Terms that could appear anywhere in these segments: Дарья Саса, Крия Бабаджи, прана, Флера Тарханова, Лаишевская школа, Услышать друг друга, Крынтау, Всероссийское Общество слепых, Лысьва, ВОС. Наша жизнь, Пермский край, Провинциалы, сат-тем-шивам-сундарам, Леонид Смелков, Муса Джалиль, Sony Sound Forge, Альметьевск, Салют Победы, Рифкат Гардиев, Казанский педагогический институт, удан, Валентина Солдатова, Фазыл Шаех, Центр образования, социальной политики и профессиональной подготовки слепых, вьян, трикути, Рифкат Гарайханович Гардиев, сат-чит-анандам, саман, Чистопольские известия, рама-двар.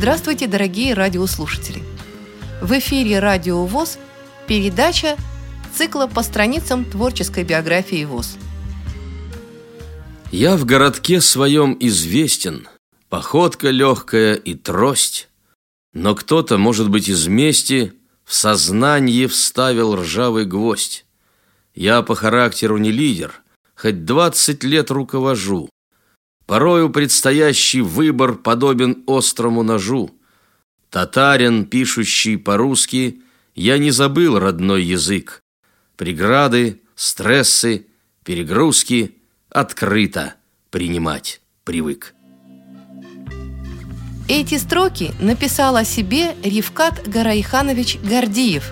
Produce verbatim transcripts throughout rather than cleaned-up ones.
Здравствуйте, дорогие радиослушатели! В эфире Радио ВОС передача цикла по страницам творческой биографии ВОС. Я в городке своем известен, походка легкая и трость, но кто-то, может быть, из мести в сознанье вставил ржавый гвоздь. Я по характеру не лидер, хоть двадцать лет руковожу. Порою предстоящий выбор подобен острому ножу. Татарин, пишущий по-русски, я не забыл родной язык. Преграды, стрессы, перегрузки открыто принимать привык. Эти строки написал о себе Рифкат Гарайханович Гардиев,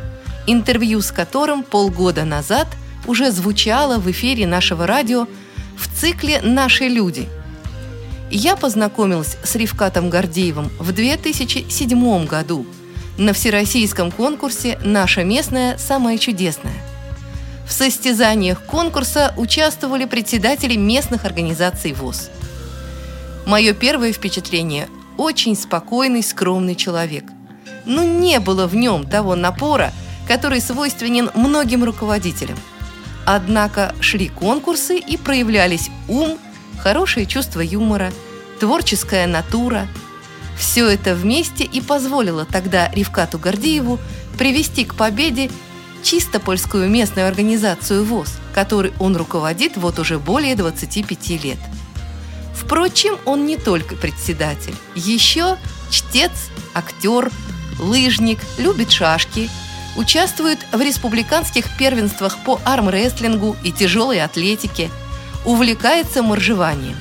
интервью с которым полгода назад уже звучало в эфире нашего радио в цикле «Наши люди». Я познакомилась с Рифкатом Гардиевым в две тысячи седьмом году на всероссийском конкурсе «Наша местная самая чудесная». В состязаниях конкурса участвовали председатели местных организаций ВОС. Мое первое впечатление – очень спокойный, скромный человек. Но не было в нем того напора, который свойственен многим руководителям. Однако шли конкурсы и проявлялись ум, хорошее чувство юмора, творческая натура. Все это вместе и позволило тогда Рифкату Гардиеву привести к победе Чистопольскую местную организацию ВОС, которой он руководит вот уже более двадцати пяти лет. Впрочем, он не только председатель, еще чтец, актер, лыжник, любит шашки, участвует в республиканских первенствах по армрестлингу и тяжелой атлетике, увлекается моржеванием.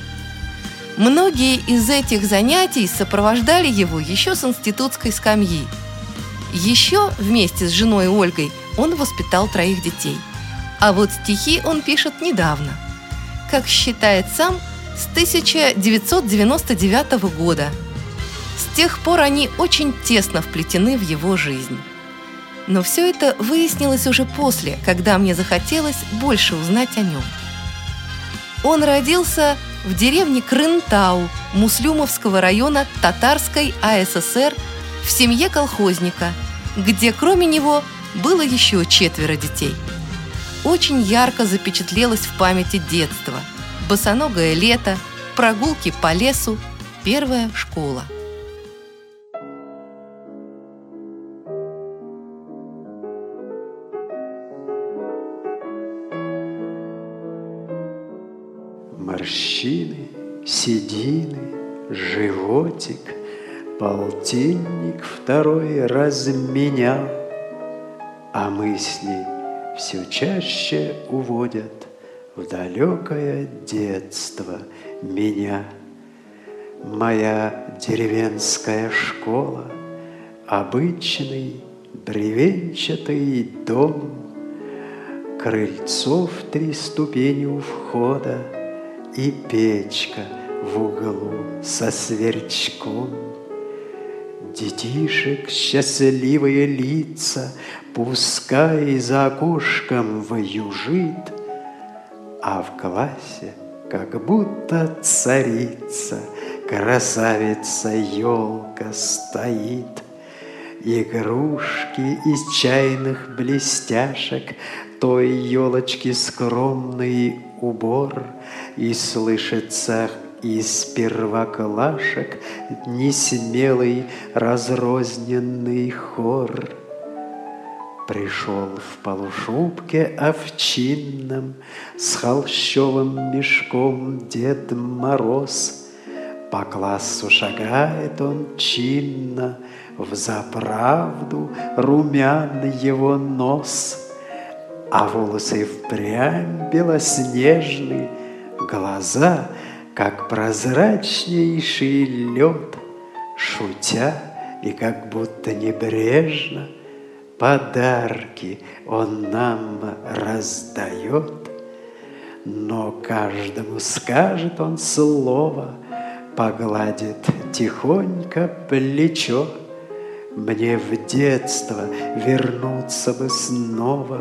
Многие из этих занятий сопровождали его еще с институтской скамьи. Еще вместе с женой Ольгой он воспитал троих детей. А вот стихи он пишет недавно. Как считает сам, с тысяча девятьсот девяносто девятого года. С тех пор они очень тесно вплетены в его жизнь. Но все это выяснилось уже после, когда мне захотелось больше узнать о нем. Он родился в деревне Крынтау Муслюмовского района Татарской АССР в семье колхозника, где кроме него было еще четверо детей. Очень ярко запечатлелось в памяти детство, босоногое лето, прогулки по лесу, первая школа. Морщины, седины, животик, полтинник второй разменял, а мысли все чаще уводят в далекое детство меня. Моя деревенская школа, обычный бревенчатый дом, крыльцо в три ступени у входа и печка в углу со сверчком. Детишек счастливые лица, пускай за окошком вьюжит, а в классе как будто царица, красавица елка стоит. Игрушки из чайных блестяшек, той елочки скромный убор, и слышится из первоклашек несмелый разрозненный хор. Пришел в полушубке овчинном с холщовым мешком Дед Мороз. По классу шагает он чинно, взаправду румян его нос, а волосы впрямь белоснежны, глаза, как прозрачнейший лед, шутя и как будто небрежно подарки он нам раздает. Но каждому скажет он слово, погладит тихонько плечо. Мне в детство вернуться бы снова,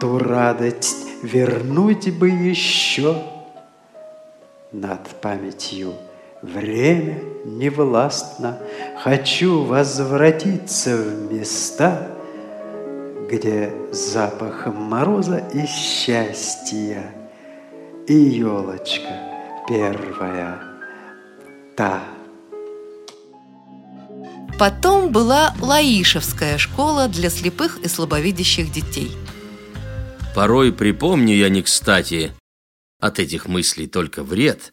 ту радость вернуть бы еще. Над памятью Время невластно, хочу возвратиться в места, где запах мороза и счастья, и елочка первая та. Потом была Лаишевская школа для слепых и слабовидящих детей. Порой припомню я не кстати, от этих мыслей только вред,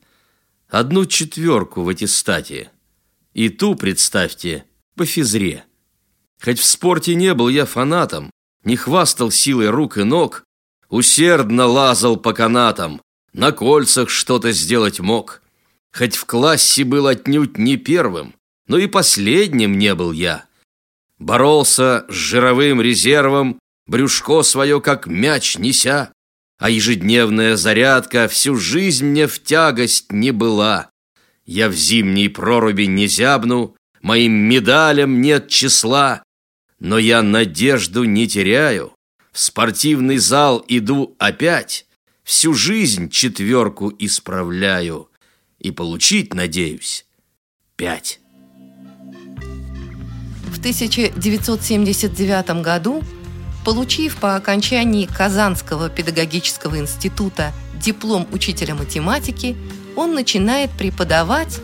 одну четверку в аттестате, и ту, представьте, по физре. Хоть в спорте не был я фанатом, не хвастал силой рук и ног, усердно лазал по канатам, на кольцах что-то сделать мог. Хоть в классе был отнюдь не первым, но и последним не был я. Боролся с жировым резервом, брюшко свое как мяч неся, а ежедневная зарядка всю жизнь мне в тягость не была. Я в зимней проруби не зябну, моим медалям нет числа, но я надежду не теряю. В спортивный зал иду опять, всю жизнь четверку исправляю и получить, надеюсь, пять. В тысяча девятьсот семьдесят девятом году, получив по окончании Казанского педагогического института диплом учителя математики, он начинает преподавать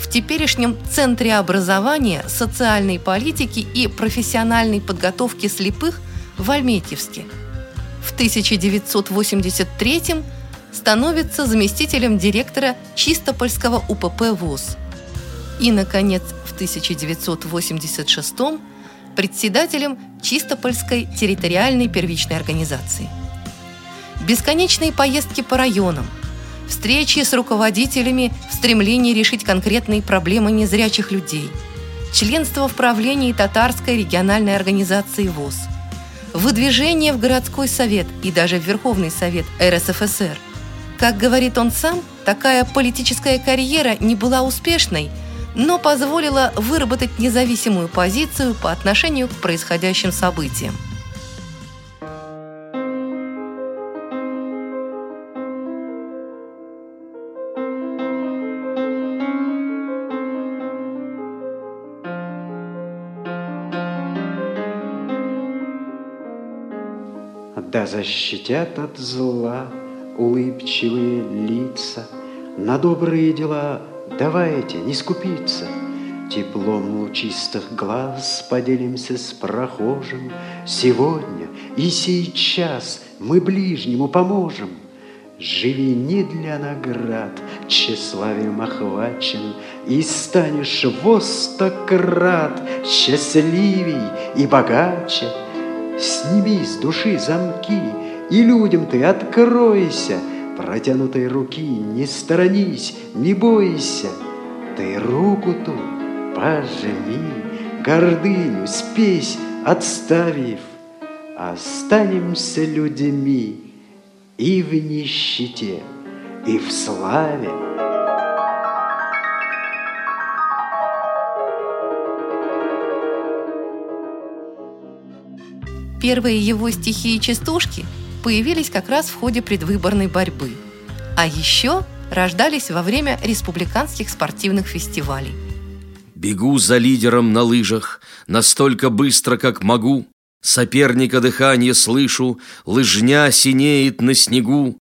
в теперешнем Центре образования, социальной политики и профессиональной подготовки слепых в Альметьевске. В тысяча девятьсот восемьдесят третьем становится заместителем директора Чистопольского УПП ВОС. И, наконец, в тысяча девятьсот восемьдесят шестом председателем Чистопольской территориальной первичной организации. Бесконечные поездки по районам, встречи с руководителями в стремлении решить конкретные проблемы незрячих людей, членство в правлении Татарской региональной организации ВОС, выдвижение в городской совет и даже в Верховный совет эр эс эф эс эр. Как говорит он сам, такая политическая карьера не была успешной, но позволила выработать независимую позицию по отношению к происходящим событиям. Да защитят от зла улыбчивые лица, на добрые дела давайте не скупиться. Теплом лучистых глаз поделимся с прохожим. Сегодня и сейчас мы ближнему поможем. Живи не для наград, тщеславием охвачен, и станешь во сто крат счастливей и богаче. Сними с души замки, и людям ты откройся. Протянутой руки не сторонись, не бойся. Ты руку ту пожми, гордыню спесь отставив. Останемся людьми и в нищете, и в славе. Первые его стихи и частушки появились как раз в ходе предвыборной борьбы, а еще рождались во время республиканских спортивных фестивалей. «Бегу за лидером на лыжах, настолько быстро, как могу, соперника дыхание слышу, лыжня синеет на снегу.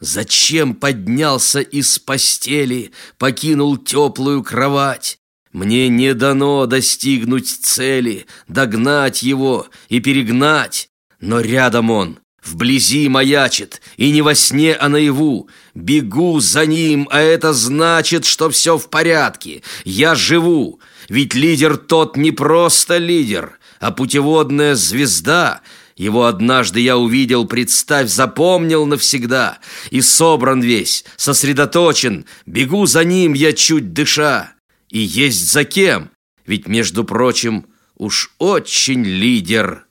Зачем поднялся из постели, покинул теплую кровать? Мне не дано достигнуть цели, догнать его и перегнать. Но рядом он, вблизи маячит, и не во сне, а наяву. Бегу за ним, а это значит, что все в порядке. Я живу, ведь лидер тот не просто лидер, а путеводная звезда. Его однажды я увидел, представь, запомнил навсегда. И собран весь, сосредоточен, бегу за ним я чуть дыша. И есть за кем, ведь, между прочим, уж очень лидер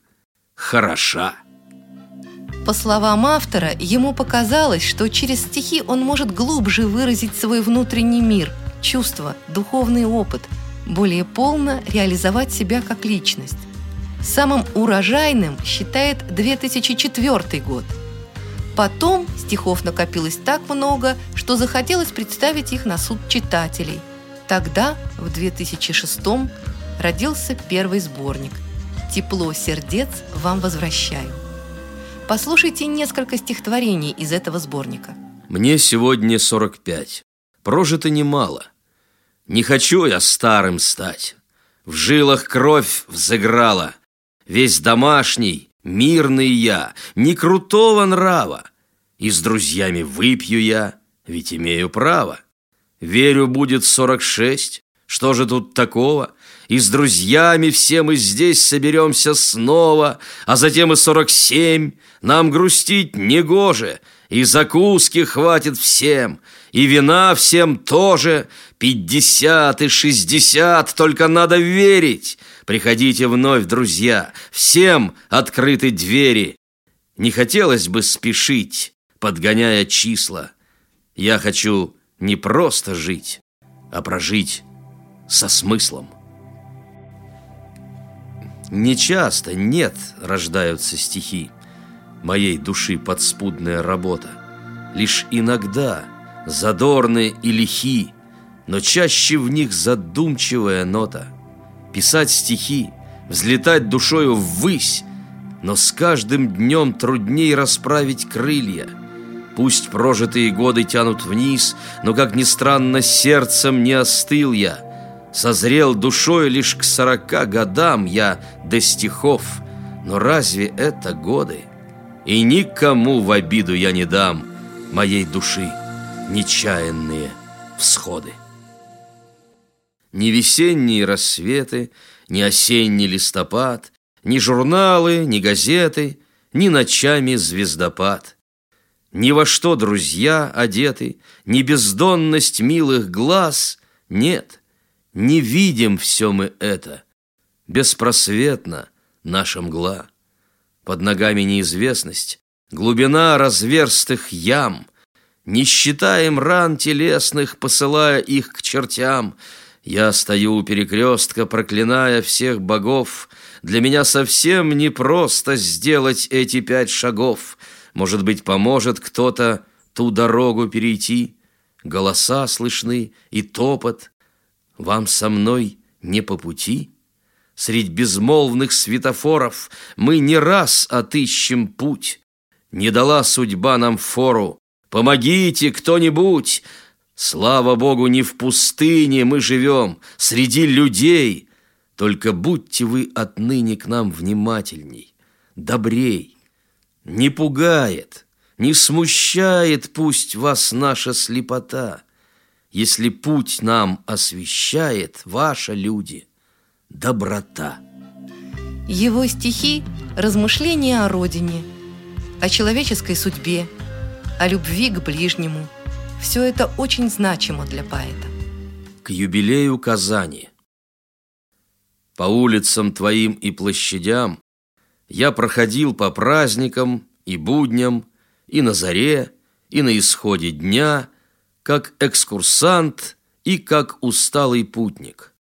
хороша». По словам автора, ему показалось, что через стихи он может глубже выразить свой внутренний мир, чувства, духовный опыт, более полно реализовать себя как личность. Самым урожайным считает две тысячи четвёртый год. Потом стихов накопилось так много, что захотелось представить их на суд читателей. Тогда, в две тысячи шестом, родился первый сборник «Тепло сердец вам возвращаю». Послушайте несколько стихотворений из этого сборника. Мне сегодня сорок пять. Прожито немало. Не хочу я старым стать. В жилах кровь взыграла. Весь домашний, мирный я, не крутого нрава. И с друзьями выпью я, ведь имею право. Верю, будет сорок шесть. Что же тут такого? И с друзьями все мы здесь соберемся снова, а затем и сорок семь. Нам грустить негоже, и закуски хватит всем, и вина всем тоже. Пятьдесят и шестьдесят, только надо верить. Приходите вновь, друзья, всем открыты двери. Не хотелось бы спешить, подгоняя числа. Я хочу не просто жить, а прожить со смыслом. Нечасто, нет, рождаются стихи. Моей души подспудная работа. Лишь иногда задорные и лихи, но чаще в них задумчивая нота. Писать стихи, взлетать душою ввысь, но с каждым днем трудней расправить крылья. Пусть прожитые годы тянут вниз, но, как ни странно, сердцем не остыл я. Созрел душой лишь к сорока годам я до стихов, но разве это годы? И никому в обиду я не дам моей души нечаянные всходы. Ни весенние рассветы, ни осенний листопад, ни журналы, ни газеты, ни ночами звездопад. Ни во что друзья одеты, ни бездонность милых глаз нет. Не видим все мы это, беспросветно наша мгла. Под ногами неизвестность, глубина разверстых ям. Не считаем ран телесных, посылая их к чертям. Я стою у перекрестка, проклиная всех богов. Для меня совсем непросто сделать эти пять шагов. Может быть, поможет кто-то ту дорогу перейти. Голоса слышны и топот. Вам со мной не по пути? Средь безмолвных светофоров мы не раз отыщем путь. Не дала судьба нам фору. Помогите кто-нибудь! Слава Богу, не в пустыне мы живем, среди людей. Только будьте вы отныне к нам внимательней, добрей. Не пугает, не смущает пусть вас наша слепота. Если путь нам освещает ваша, люди, доброта. Его стихи – размышления о родине, о человеческой судьбе, о любви к ближнему. Все это очень значимо для поэта. К юбилею Казани. По улицам твоим и площадям я проходил по праздникам и будням, и на заре, и на исходе дня – как экскурсант и как усталый путник.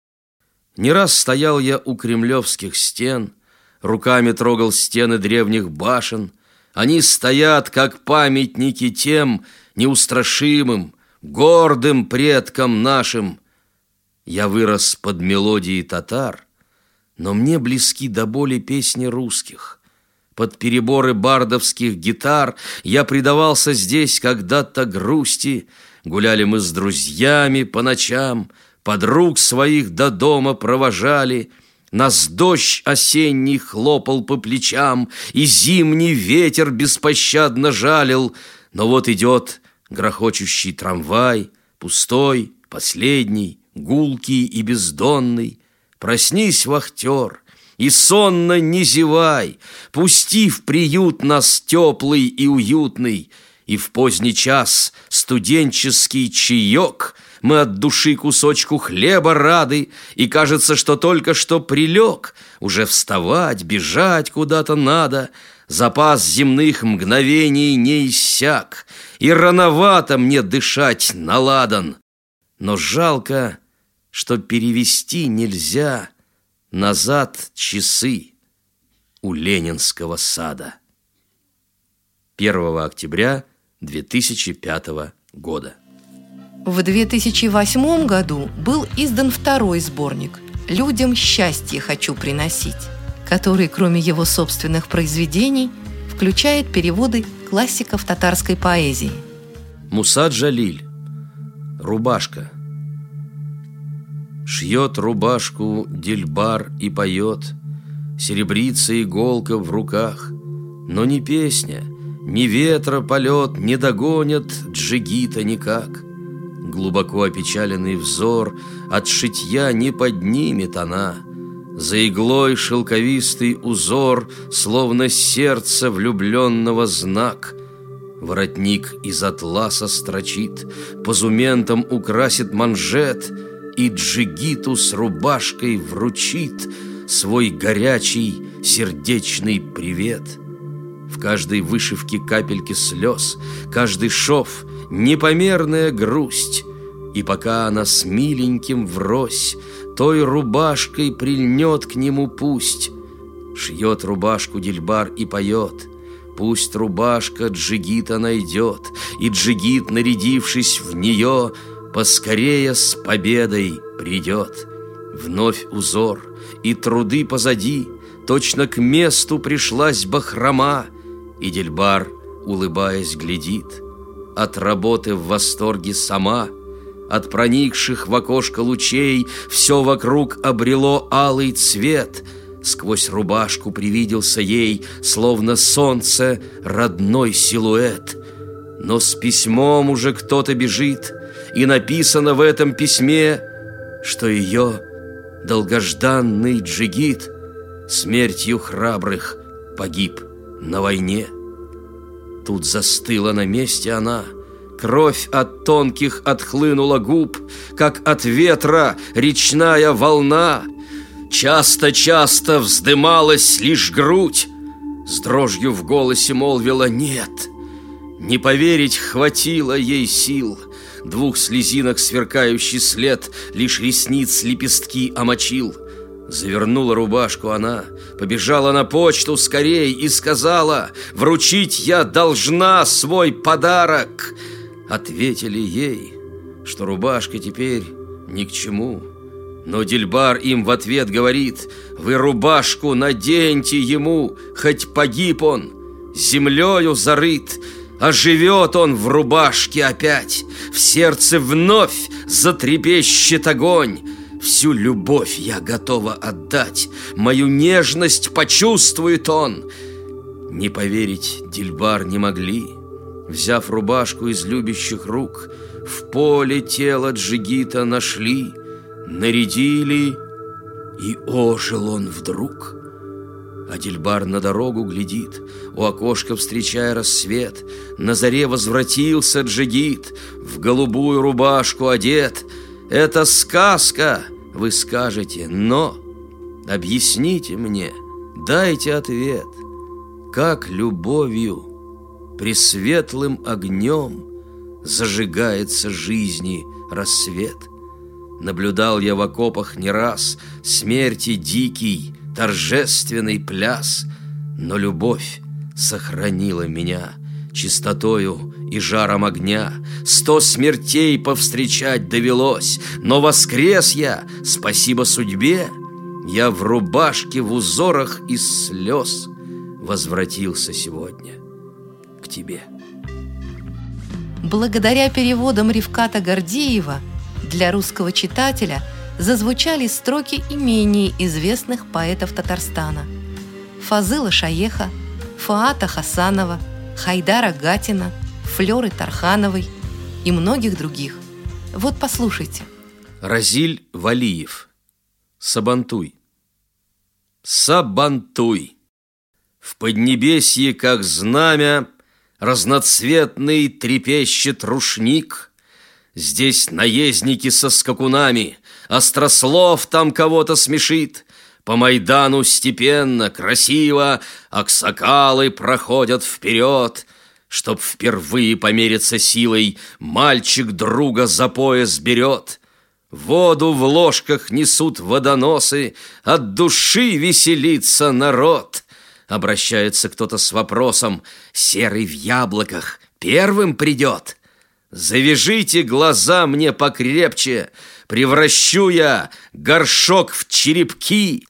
Не раз стоял я у кремлевских стен, руками трогал стены древних башен. Они стоят, как памятники тем неустрашимым, гордым предкам нашим. Я вырос под мелодии татар, но мне близки до боли песни русских. Под переборы бардовских гитар я предавался здесь когда-то грусти. Гуляли мы с друзьями по ночам, подруг своих до дома провожали. Нас дождь осенний хлопал по плечам, и зимний ветер беспощадно жалил. Но вот идет грохочущий трамвай, пустой, последний, гулкий и бездонный. Проснись, вахтер, и сонно не зевай, пусти в приют нас теплый и уютный. И в поздний час студенческий чаек, мы от души кусочку хлеба рады, и кажется, что только что прилег, уже вставать, бежать куда-то надо. Запас земных мгновений не иссяк, и рановато мне дышать на ладан. Но жалко, что перевести нельзя назад часы у Ленинского сада. первого октября две тысячи пятого года. В две тысячи восьмом году был издан второй сборник «Людям счастье хочу приносить», который, кроме его собственных произведений, включает переводы классиков татарской поэзии. Муса Джалиль. Рубашка. Шьет рубашку дильбар и поет, серебрится иголка в руках, но ни песня, ни ветра полет не догонят джигита никак. Глубоко опечаленный взор от шитья не поднимет она. За иглой шелковистый узор, словно сердце влюбленного знак. Воротник из атласа строчит, позументом украсит манжет и джигиту с рубашкой вручит свой горячий сердечный привет. В каждой вышивке капельки слез, каждый шов — непомерная грусть. И пока она с миленьким врозь той рубашкой прильнет к нему пусть. Шьет рубашку дильбар и поет, пусть рубашка джигита найдет, и джигит, нарядившись в нее, поскорее с победой придет. Вновь узор, и труды позади, точно к месту пришлась бахрома, и дильбар, улыбаясь, глядит. От работы в восторге сама, от проникших в окошко лучей все вокруг обрело алый цвет. Сквозь рубашку привиделся ей, словно солнце, родной силуэт. Но с письмом уже кто-то бежит, и написано в этом письме, что ее долгожданный джигит смертью храбрых погиб на войне. Тут застыла на месте она, кровь от тонких отхлынула губ, как от ветра речная волна. Часто-часто вздымалась лишь грудь, с дрожью в голосе молвила «нет». Не поверить хватило ей сил, двух слезинок сверкающий след лишь ресниц лепестки омочил. Завернула рубашку она, побежала на почту скорей и сказала: «Вручить я должна свой подарок!» Ответили ей, что рубашка теперь ни к чему. Но дильбар им в ответ говорит: «Вы рубашку наденьте ему, хоть погиб он, землею зарыт, а живет он в рубашке опять, в сердце вновь затрепещет огонь. Всю любовь я готова отдать, мою нежность почувствует он». Не поверить дильбар не могли. Взяв рубашку из любящих рук, в поле тело джигита нашли, нарядили, и ожил он вдруг. А дильбар на дорогу глядит, у окошка встречая рассвет. На заре возвратился джигит, в голубую рубашку одет. «Это сказка», вы скажете, но объясните мне, дайте ответ, как любовью, пресветлым огнем зажигается жизни рассвет. Наблюдал я в окопах не раз смерти дикий, торжественный пляс, но любовь сохранила меня чистотою и жаром огня. Сто смертей повстречать довелось, но воскрес я, спасибо судьбе. Я в рубашке в узорах из слез возвратился сегодня к тебе. Благодаря переводам Рифката Гардиева для русского читателя зазвучали строки и менее известных поэтов Татарстана: Фазыла Шаеха, Фаата Хасанова, Хайдара Гатина, Флеры Тархановой и многих других. Вот послушайте. Разиль Валиев. Сабантуй. Сабантуй. В поднебесье, как знамя, разноцветный трепещет рушник. Здесь наездники со скакунами, острослов там кого-то смешит. По Майдану степенно, красиво аксакалы проходят вперед, чтоб впервые помериться силой мальчик друга за пояс берет. Воду в ложках несут водоносы, от души веселится народ. Обращается кто-то с вопросом: «Серый в яблоках первым придет?» Завяжите глаза мне покрепче, превращу я горшок в черепки.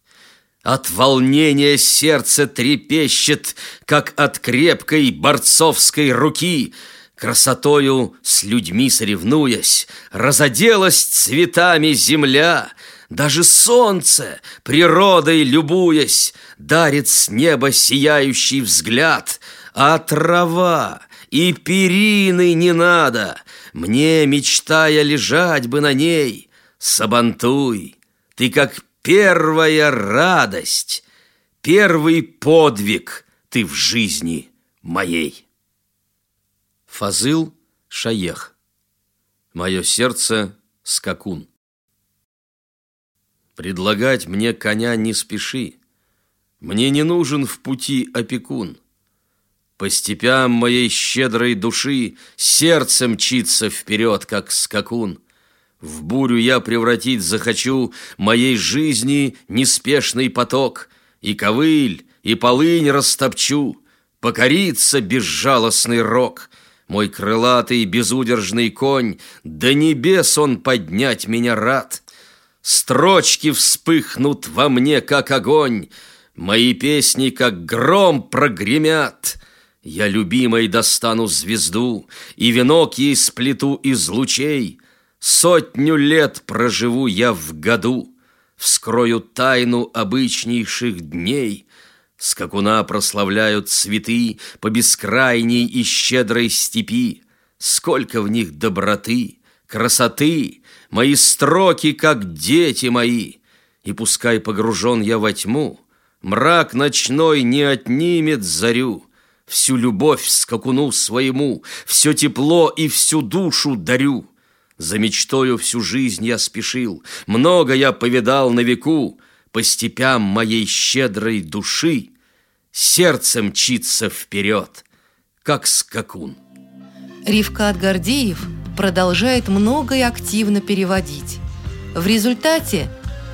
От волнения сердце трепещет, как от крепкой борцовской руки. Красотою с людьми соревнуясь, разоделась цветами земля. Даже солнце, природой любуясь, дарит с неба сияющий взгляд. А трава и перины не надо, мне, мечтая, лежать бы на ней. Сабантуй, ты как первая радость, первый подвиг ты в жизни моей. Фазыл Шаех. Мое сердце скакун. Предлагать мне коня не спеши, мне не нужен в пути опекун. По степям моей щедрой души сердце мчится вперед, как скакун. В бурю я превратить захочу моей жизни неспешный поток, и ковыль, и полынь растопчу, покорится безжалостный рок. Мой крылатый безудержный конь, до небес он поднять меня рад. Строчки вспыхнут во мне, как огонь, мои песни, как гром, прогремят. Я любимой достану звезду, и венок ей сплету из лучей. Сотню лет проживу я в году, вскрою тайну обычнейших дней. Скакуна прославляют цветы по бескрайней и щедрой степи. Сколько в них доброты, красоты, мои строки, как дети мои. И пускай погружен я во тьму, мрак ночной не отнимет зарю. Всю любовь скакуну своему, все тепло и всю душу дарю. За мечтою всю жизнь я спешил, много я повидал на веку. По степям моей щедрой души сердце мчится вперед, как скакун. Рифкат Гардиев продолжает много и активно переводить. В результате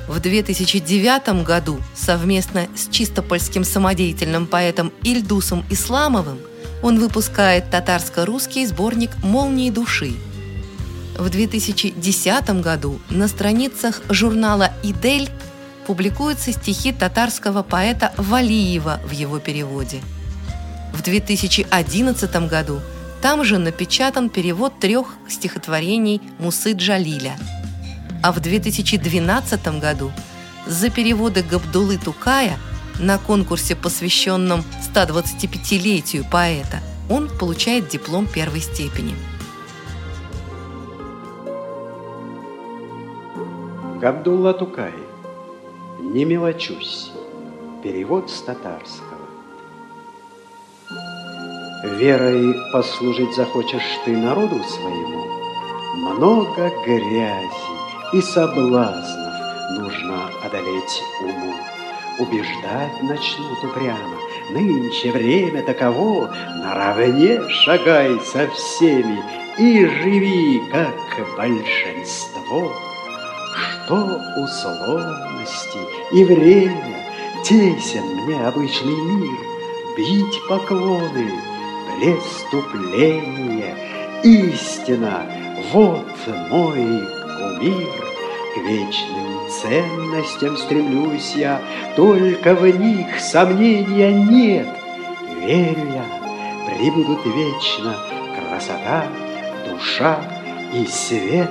в две тысячи девятом году совместно с чистопольским самодеятельным поэтом Ильдусом Исламовым он выпускает татарско-русский сборник «Молнии души». В две тысячи десятом году на страницах журнала «Идель» публикуются стихи татарского поэта Валиева в его переводе. В две тысячи одиннадцатом году там же напечатан перевод трех стихотворений Мусы Джалиля. А в две тысячи двенадцатом году за переводы Габдуллы Тукая на конкурсе, посвященном ста двадцатипятилетию поэта, он получает диплом первой степени. Габдулла Тукай. «Не мелочусь». Перевод с татарского. Верой послужить захочешь ты народу своему, много грязи и соблазнов нужно одолеть уму. Убеждать начнут упрямо, нынче время таково, наравне шагай со всеми и живи, как большинство. Что условности и время, тесен мне обычный мир, бить поклоны, преступление, истина, вот мой кумир. К вечным ценностям стремлюсь я, только в них сомнения нет. Верю я, прибудут вечно красота, душа и свет.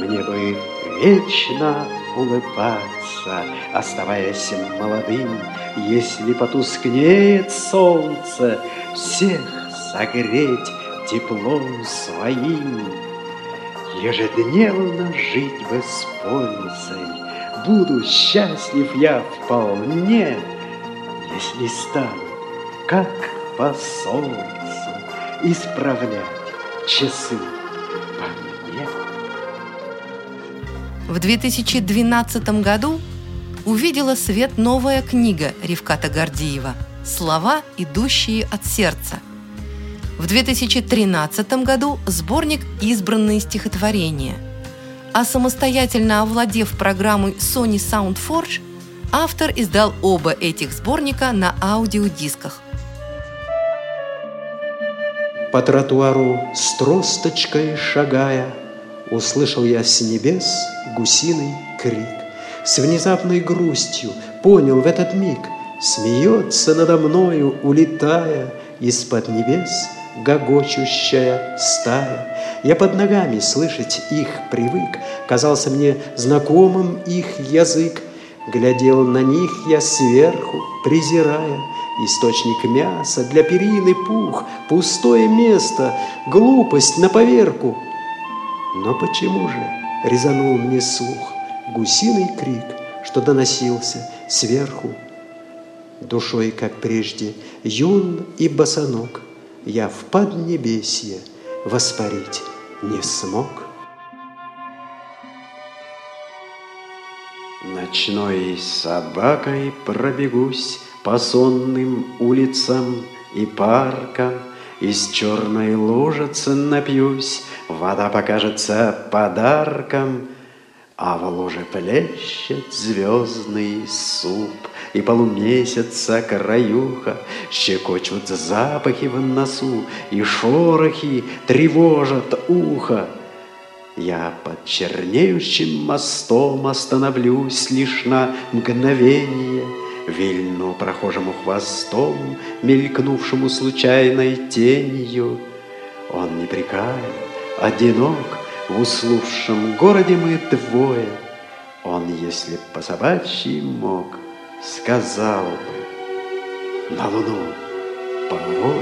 Мне бы вечно улыбаться, оставаясь молодым, если потускнеет солнце, всех согреть теплом своим. Ежедневно жить бы с пользой, буду счастлив я вполне, если стану, как по солнцу, исправлять часы. В две тысячи двенадцатом году увидела свет новая книга Рифката Гардиева «Слова, идущие от сердца». В две тысячи тринадцатом году сборник «Избранные стихотворения». А самостоятельно овладев программой Sony Sound Forge, автор издал оба этих сборника на аудиодисках. По тротуару с тросточкой шагая, услышал я с небес гусиный крик. С внезапной грустью понял в этот миг, смеется надо мною, улетая, из-под небес гогочущая стая. Я под ногами слышать их привык, казался мне знакомым их язык. Глядел на них я сверху, презирая, источник мяса, для перины пух, пустое место, глупость на поверку. Но почему же резанул мне слух гусиный крик, что доносился сверху? Душой, как прежде, юн и босоног, я в поднебесье воспарить не смог. Ночной собакой пробегусь по сонным улицам и паркам, из черной лужицы напьюсь, вода покажется подарком, а в луже плещет звездный суп, и полумесяца краюха, щекочут запахи в носу, и шорохи тревожат ухо. Я под чернеющим мостом остановлюсь лишь на мгновение, вильну прохожему хвостом, мелькнувшему случайной тенью. Он непрекаен, одинок, в уснувшем городе мы двое. Он, если б по собачьи мог, сказал бы: на луну порой.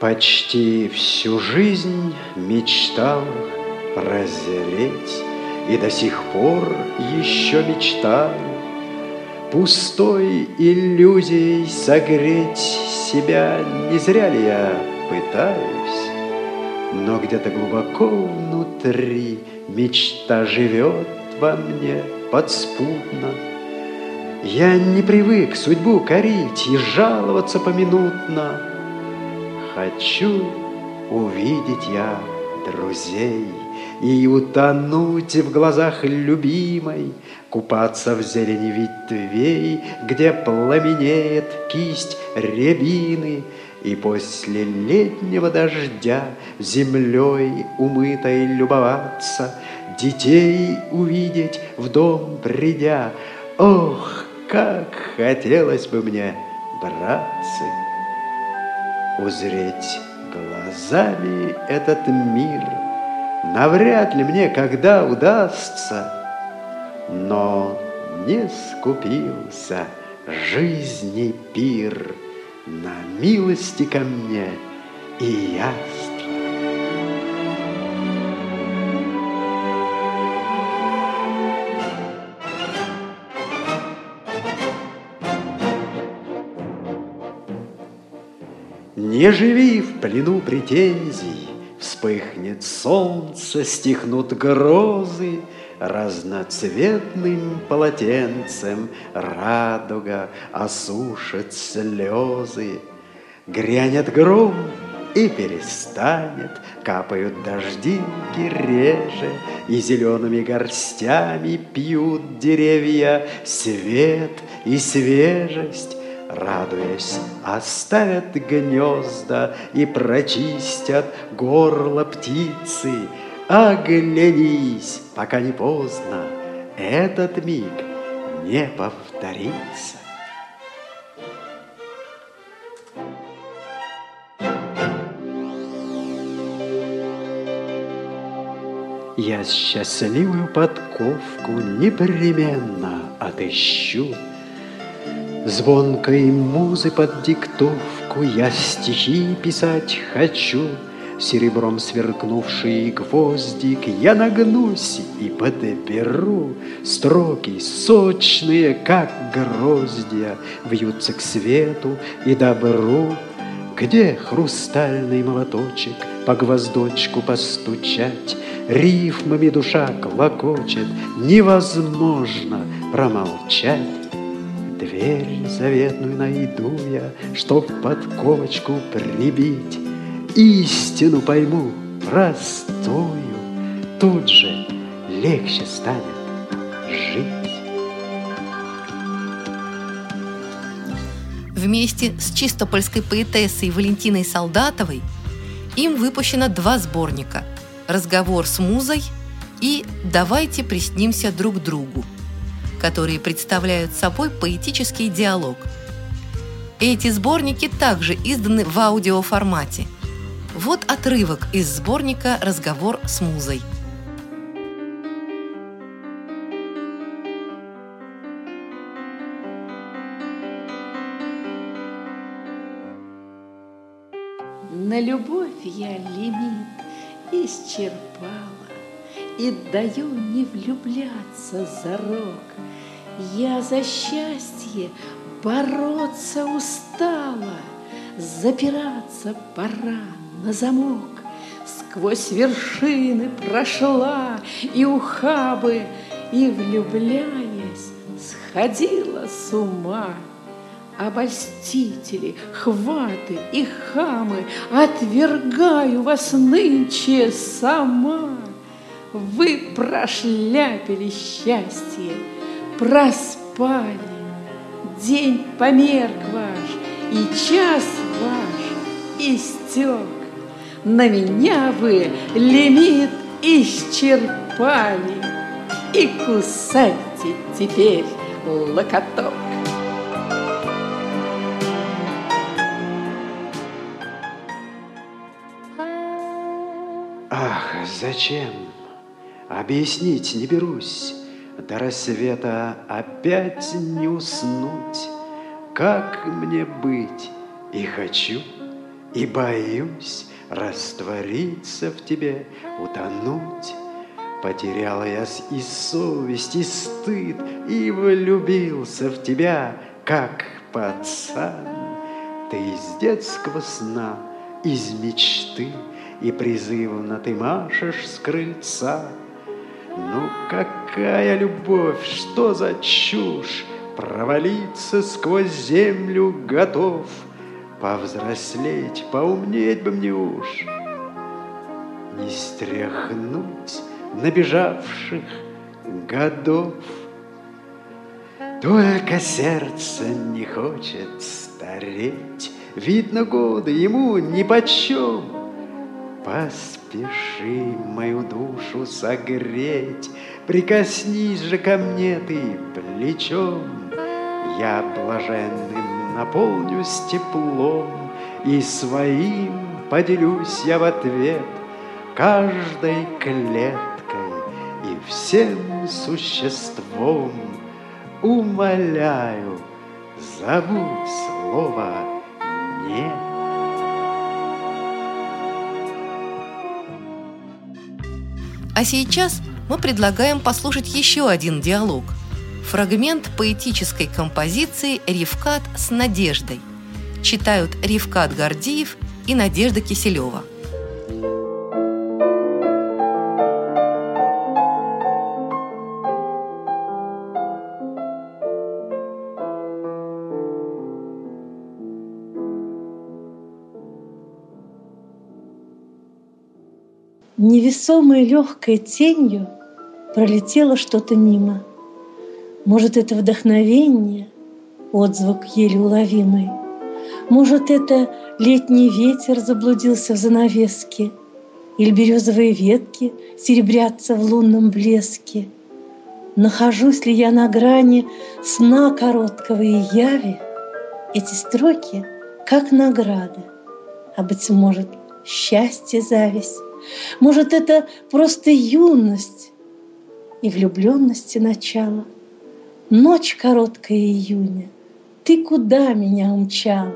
Почти всю жизнь мечтал разореть, и до сих пор еще мечтаю пустой иллюзией согреть себя. Не зря ли я пытаюсь? Но где-то глубоко внутри мечта живет во мне подспудно. Я не привык судьбу корить и жаловаться поминутно. Хочу увидеть я друзей и утонуть в глазах любимой, купаться в зелени ветвей, где пламенеет кисть рябины, и после летнего дождя землей умытой любоваться, детей увидеть в дом придя. Ох, как хотелось бы мне, братцы, узреть глазами этот мир. Навряд ли мне когда удастся, но не скупился жизни пир на милости ко мне и яство. Не живи в плену претензий, вспыхнет солнце, стихнут грозы, разноцветным полотенцем радуга осушит слезы. Грянет гром и перестанет, капают дождинки реже, и зелеными горстями пьют деревья свет и свежесть. Радуясь, оставят гнезда и прочистят горло птицы. Оглянись, пока не поздно, этот миг не повторится. Я счастливую подковку непременно отыщу, звонкой музы под диктовку я стихи писать хочу. Серебром сверкнувший гвоздик я нагнусь и подберу. Строки сочные, как гроздья, вьются к свету и добру. Где хрустальный молоточек по гвоздочку постучать? Рифмами душа клокочет, невозможно промолчать. Дверь заветную найду я, чтоб подковочку прибить. Истину пойму простую, тут же легче станет жить. Вместе с чистопольской поэтессой Валентиной Солдатовой им выпущено два сборника «Разговор с музой» и «Давайте приснимся друг другу», которые представляют собой поэтический диалог. Эти сборники также изданы в аудиоформате. Вот отрывок из сборника «Разговор с музой». На любовь я лимит исчерпала, и даю не влюбляться зарок. Я за счастье бороться устала, запираться пора на замок. Сквозь вершины прошла и ухабы, и, влюбляясь, сходила с ума. Обольстители, хваты и хамы, отвергаю вас нынче сама. Вы прошляпили счастье, проспали. День померк ваш, и час ваш истек. На меня вы лимит исчерпали, и кусайте теперь локоток. Ах, зачем? Объяснить не берусь, до рассвета опять не уснуть. Как мне быть? И хочу, и боюсь раствориться в тебе, утонуть. Потеряла я и совесть, и стыд, и влюбился в тебя, как пацан. Ты из детского сна, из мечты, и призывно ты машешь с крыльца. Ну какая любовь, что за чушь? Провалиться сквозь землю готов. Повзрослеть, поумнеть бы мне уж. Не стряхнуть набежавших годов. Только сердце не хочет стареть. Видно, годы ему нипочем. Поспеши мою душу согреть, прикоснись же ко мне ты плечом. Я блаженным наполнюсь теплом, и своим поделюсь я в ответ каждой клеткой и всем существом. Умоляю, забудь слово «нет». А сейчас мы предлагаем послушать еще один диалог. Фрагмент поэтической композиции «Рифкат с Надеждой». Читают Рифкат Гардиев и Надежда Киселева. Невесомой легкой тенью пролетело что-то мимо. Может, это вдохновение, отзвук еле уловимый. Может, это летний ветер заблудился в занавеске, или березовые ветки серебрятся в лунном блеске. Нахожусь ли я на грани сна короткого и яви? Эти строки как награда, а, быть может, счастье, зависть. Может, это просто юность и влюбленности начало. Ночь короткая июня, ты куда меня умчала?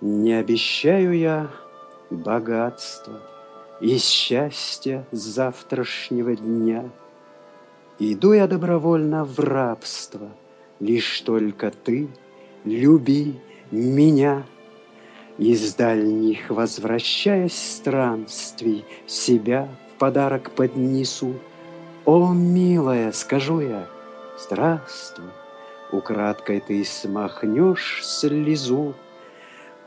Не обещаю я богатства и счастья завтрашнего дня. Иду я добровольно в рабство, лишь только ты люби меня. Из дальних, возвращаясь странствий, себя в подарок поднесу. О, милая, скажу я, здравствуй, украдкой ты смахнешь слезу.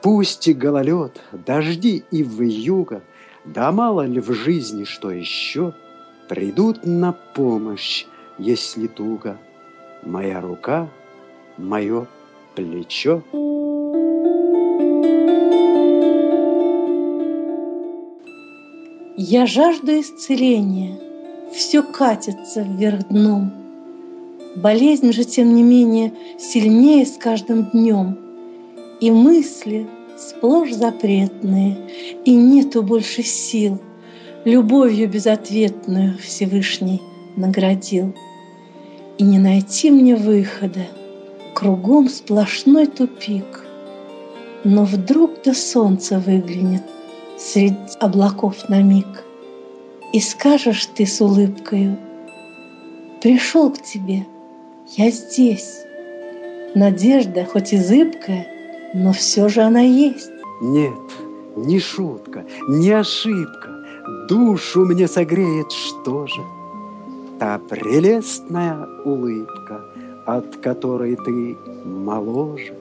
Пусть и гололед, дожди и вьюга, да мало ли в жизни что еще, придут на помощь, если туго, моя рука, мое плечо. Я жажду исцеления, все катится вверх дном. Болезнь же, тем не менее, сильнее с каждым днем. И мысли сплошь запретные, и нету больше сил. Любовью безответную Всевышний наградил. И не найти мне выхода, кругом сплошной тупик. Но вдруг до солнца выглянет среди облаков на миг. И скажешь ты с улыбкою: пришел к тебе, я здесь. Надежда, хоть и зыбкая, но все же она есть. Нет, не шутка, не ошибка. Душу мне согреет, что же? Та прелестная улыбка, от которой ты моложе.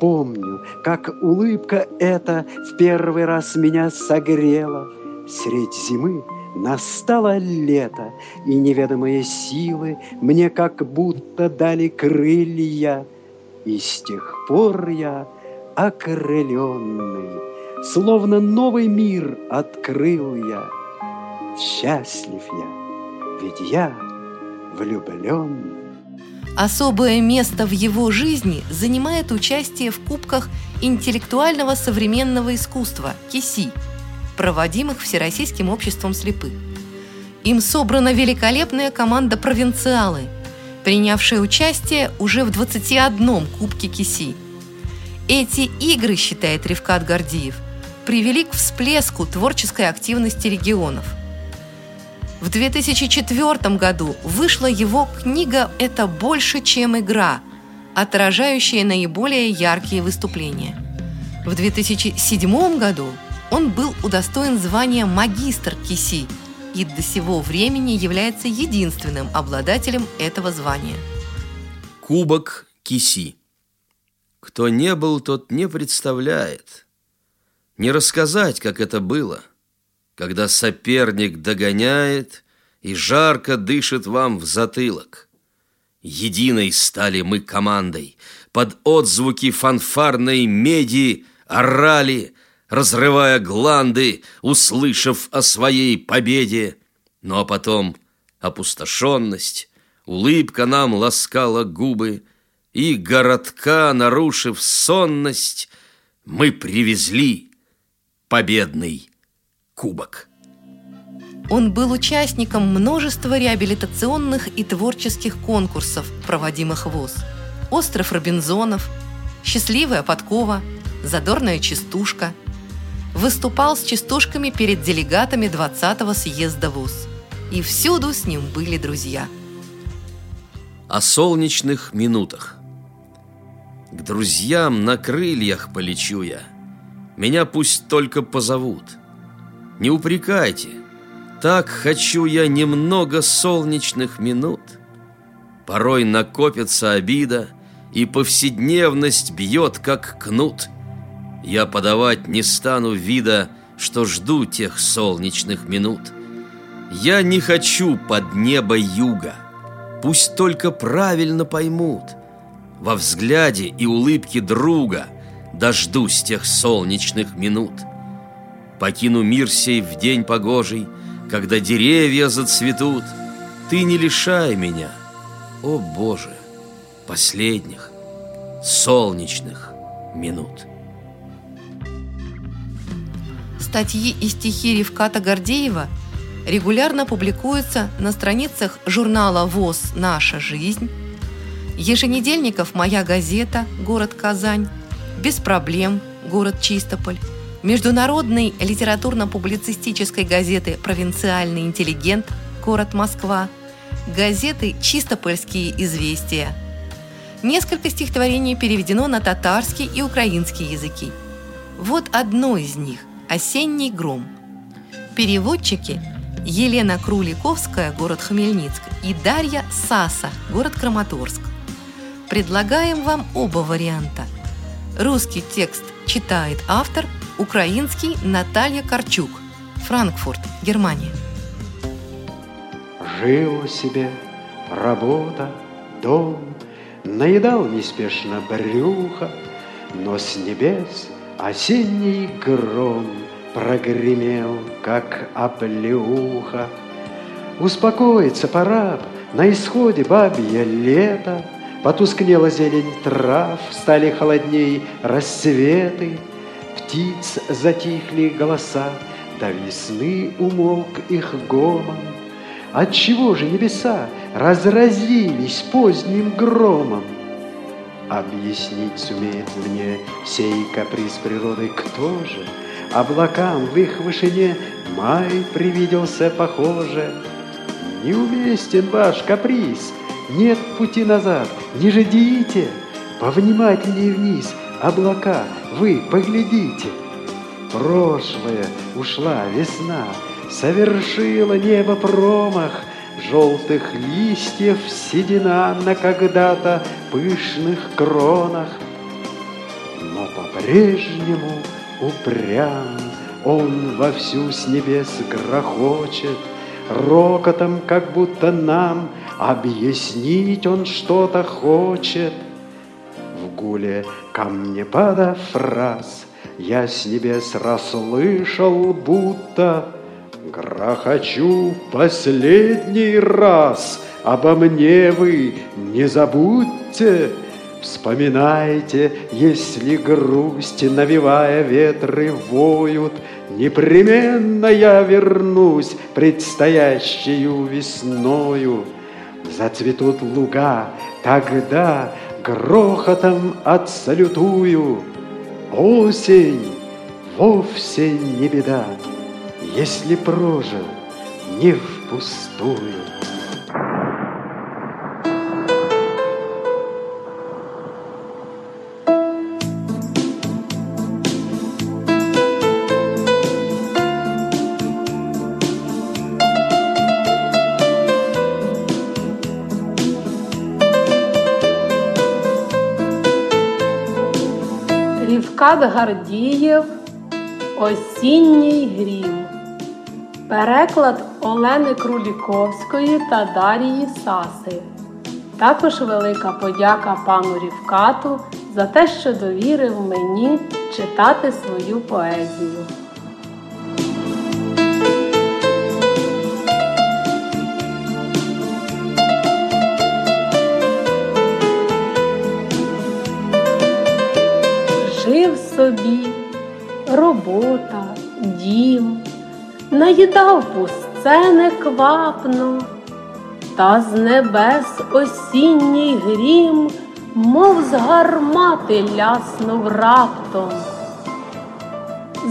Помню, как улыбка эта в первый раз меня согрела. Средь зимы настало лето, и неведомые силы мне как будто дали крылья. И с тех пор я окрыленный, словно новый мир открыл я. Счастлив я, ведь я влюблен. Особое место в его жизни занимает участие в кубках интеллектуального современного искусства «Киси», проводимых Всероссийским обществом слепых. Им собрана великолепная команда «Провинциалы», принявшая участие уже в двадцати одном кубке «Киси». Эти игры, считает Рифкат Гардиев, привели к всплеску творческой активности регионов. В две тысячи четвёртом году вышла его книга «Это больше, чем игра», отражающая наиболее яркие выступления. В две тысячи седьмом году он был удостоен звания «Магистр Киси» и до сего времени является единственным обладателем этого звания. Кубок Киси. Кто не был, тот не представляет. Не рассказать, как это было, когда соперник догоняет и жарко дышит вам в затылок. Единой стали мы командой. Под отзвуки фанфарной меди орали, разрывая гланды, услышав о своей победе. Ну а потом опустошенность, улыбка нам ласкала губы, и городка, нарушив сонность, мы привезли победный кубок. Он был участником множества реабилитационных и творческих конкурсов, проводимых ВОС. «Остров Робинзонов», «Счастливая подкова», «Задорная частушка». Выступал с частушками перед делегатами двадцатого съезда ВОС. И всюду с ним были друзья. О солнечных минутах. К друзьям на крыльях полечу я. Меня пусть только позовут. Не упрекайте. Так хочу я немного солнечных минут. Порой накопится обида, и повседневность бьет, как кнут. Я подавать не стану вида, что жду тех солнечных минут. Я не хочу под небо юга. Пусть только правильно поймут. Во взгляде и улыбке друга дождусь тех солнечных минут. Покину мир сей в день погожий, когда деревья зацветут. Ты не лишай меня, о Боже, последних солнечных минут. Статьи и стихи Рифката Гардиева регулярно публикуются на страницах журнала ВОС «Наша жизнь», еженедельников «Моя газета. Город Казань», «Без проблем. Город Чистополь», международной литературно-публицистической газеты «Провинциальный интеллигент. Город Москва», газеты «Чистопольские известия». Несколько стихотворений переведено на татарский и украинский языки. Вот одно из них – «Осенний гром». Переводчики – Елена Круликовская, город Хмельницк, и Дарья Саса, город Краматорск. Предлагаем вам оба варианта. Русский текст читает автор, украинский – Наталья Корчук, Франкфурт, Германия. Жил себе, работа, дом, наедал неспешно брюхо, но с небес осенний гром прогремел, как оплеуха. Успокоиться пора б, на исходе бабье лето, потускнела зелень трав, стали холодней рассветы, птиц затихли голоса, до весны умолк их гомон. Отчего же небеса разразились поздним громом? Объяснить сумеет мне сей каприз природы кто же? Облакам в их вышине май привиделся похоже. Неуместен ваш каприз, нет пути назад, не ждите. Повнимательнее вниз, облака, вы поглядите. Прошлое ушла весна, совершила небо промах, желтых листьев седина на когда-то пышных кронах. Но по-прежнему упрям он вовсю с небес грохочет, рокотом, как будто нам объяснить он что-то хочет. В гуле камнепада фраз я с небес расслышал, будто грохочу последний раз, обо мне вы не забудьте. Вспоминайте, если грусть, навевая ветры, воют, непременно я вернусь предстоящую весною. Зацветут луга, тогда грохотом отсалютую. Осень вовсе не беда, если прожил не впустую. Рифкат Гардієв «Осінній грім». Переклад Олени Круліковської та Дарії Саси. Також велика подяка пану Рівкату за те, що довірив мені читати свою поезію. Жив собі, робота, дім, наїдав пустце неквапно, та з небес осінній грім, мов з гармати ляснув раптом.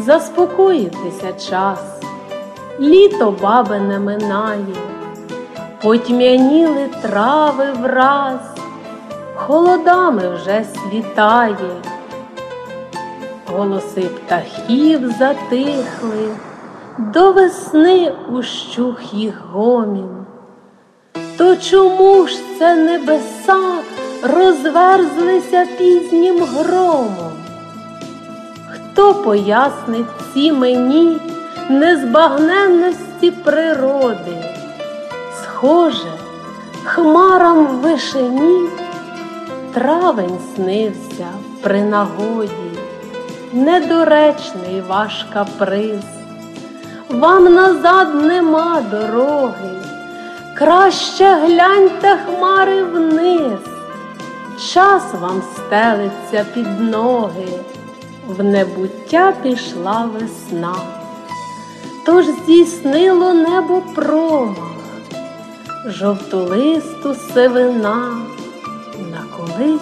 Заспокоїтися час, літо баби не минає, потьмяніли трави враз, холодами вже світає, голоси птахів затихли, до весни ущух їх гомін. То чому ж це небеса розверзлися пізнім громом? Хто пояснить ці мені незбагненності природи? Схоже, хмарам в вишині травень снився при нагоді. Недоречний ваш каприз, вам назад нема дороги, краще гляньте хмари вниз, час вам стелиться під ноги, в небуття пішла весна, тож здійснило небо промах, жовтолисту сивина на колись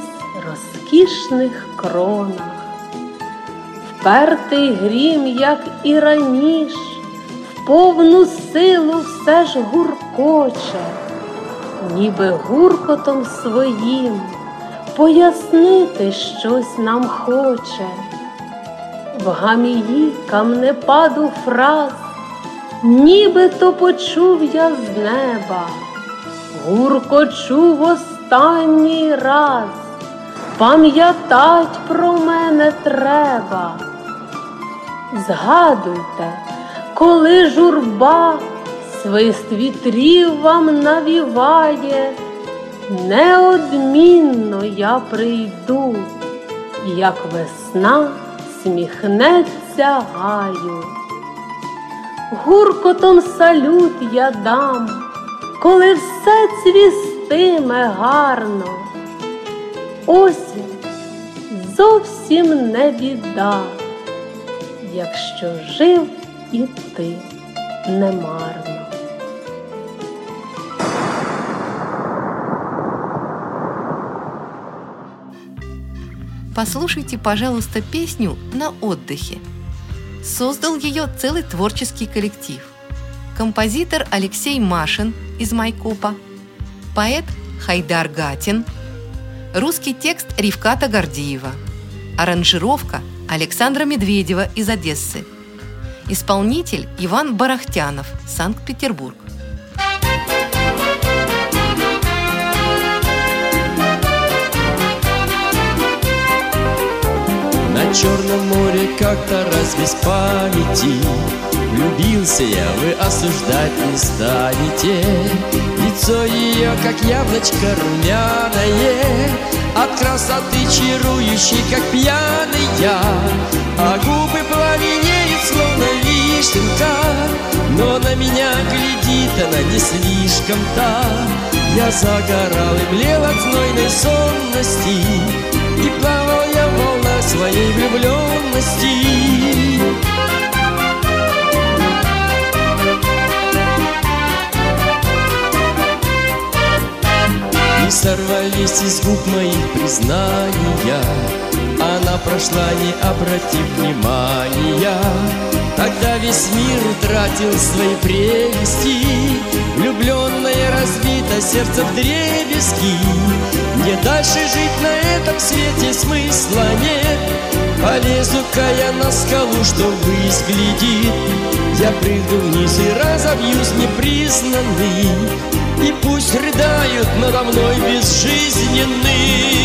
розкішних кронах. Пертий грім, як і раніш, в повну силу все ж гуркоче, ніби гуркотом своїм пояснити щось нам хоче. в гамії камнепаду фраз, нібито почув я з неба, гуркочу в останній раз, пам'ятать про мене треба. Згадуйте, коли журба свист вітрів вам навіває, неодмінно я прийду, як весна сміхнеться гаю. Гуркотом салют я дам, коли все цвістиме гарно. Осінь зовсім не біда, якщо жив і ти немарно. Послушайте, пожалуйста, песню «На отдыхе». Создал ее целый творческий коллектив. Композитор Алексей Машин из Майкопа, поэт Хайдар Гатин, русский текст Рифката Гардиева, аранжировка Александра Медведева из Одессы, исполнитель Иван Барахтянов, Санкт-Петербург. На Черном море как-то раз без памяти влюбился я, вы осуждать не станете. Лицо ее, как яблочко румяное, от красоты чарующей, как пьяный я, а губы пламенеют, словно вишенка. Но на меня глядит она не слишком-то. Я загорал и блел от знойной сонности, и плавал я в волнах своей влюбленности. И сорвались из губ моих признания, она прошла, не обратив внимания. Тогда весь мир утратил свои прелести, влюбленное разбито сердце вдребезги. Мне дальше жить на этом свете смысла нет, полезу-ка я на скалу, что выглядит. Я прыгну вниз и разобьюсь непризнанный, и пусть рыдают надо мной безжизненный.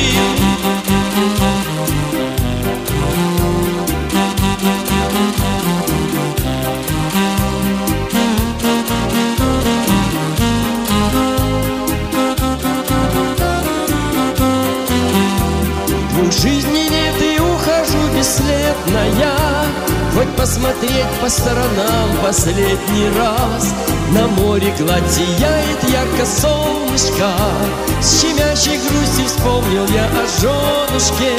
Хоть посмотреть по сторонам последний раз, на море гладь сияет ярко солнышко. С щемящей грустью вспомнил я о женушке.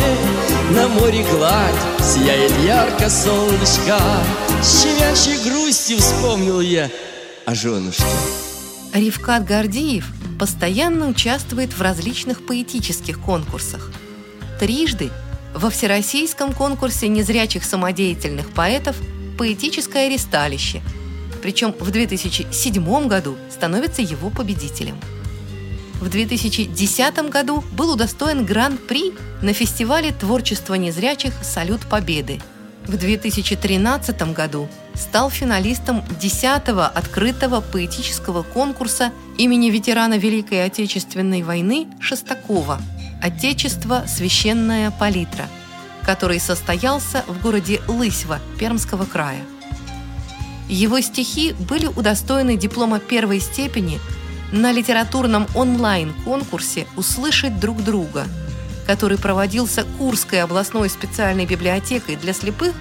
На море гладь сияет ярко солнышко. С щемящей грустью вспомнил я о женушке. Рифкат Гардиев постоянно участвует в различных поэтических конкурсах. Трижды во Всероссийском конкурсе незрячих самодеятельных поэтов «Поэтическое ресталище», причем в две тысячи седьмом году становится его победителем. В две тысячи десятом году был удостоен гран-при на фестивале творчества незрячих «Салют Победы». В две тысячи тринадцатом году стал финалистом десятого открытого поэтического конкурса имени ветерана Великой Отечественной войны Шестакова «Отечество. Священная палитра», который состоялся в городе Лысьва Пермского края. Его стихи были удостоены диплома первой степени на литературном онлайн-конкурсе «Услышать друг друга», который проводился Курской областной специальной библиотекой для слепых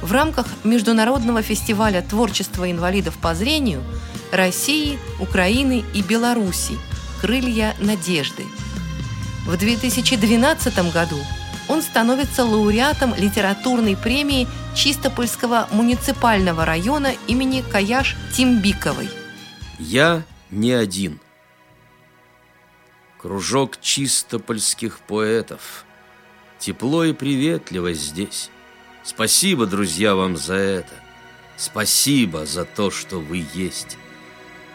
в рамках Международного фестиваля творчества инвалидов по зрению России, Украины и Беларуси «Крылья надежды». В две тысячи двенадцатом году он становится лауреатом литературной премии Чистопольского муниципального района имени Каяш Тимбиковой. «Я не один». Кружок чистопольских поэтов. Тепло и приветливо здесь. Спасибо, друзья, вам за это. Спасибо за то, что вы есть.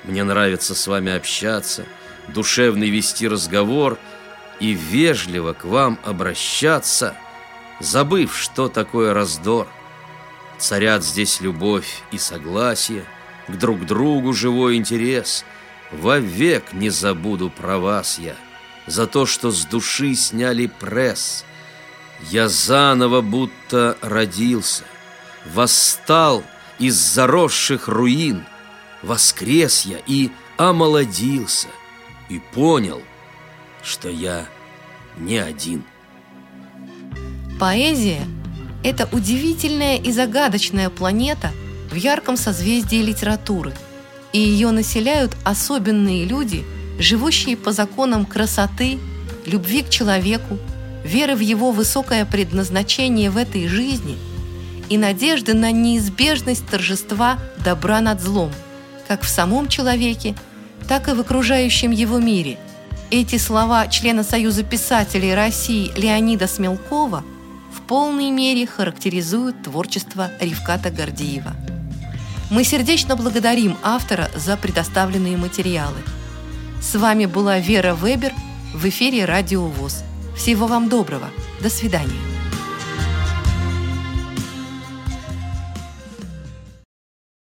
Мне нравится с вами общаться, душевно вести разговор и вежливо к вам обращаться, забыв, что такое раздор, Царят здесь любовь и согласие, к друг другу живой интерес. Вовек не забуду про вас я, за то, что с души сняли пресс. Я заново будто родился, восстал из заросших руин. Воскрес я и омолодился, и понял, что я не один. Поэзия – это удивительная и загадочная планета в ярком созвездии литературы, и ее населяют особенные люди, живущие по законам красоты, любви к человеку, веры в его высокое предназначение в этой жизни и надежды на неизбежность торжества добра над злом, как в самом человеке, так и в окружающем его мире. Эти слова члена Союза писателей России Леонида Смелкова в полной мере характеризуют творчество Рифката Гардиева. Мы сердечно благодарим автора за предоставленные материалы. С вами была Вера Вебер в эфире Радио ВОС. Всего вам доброго. До свидания.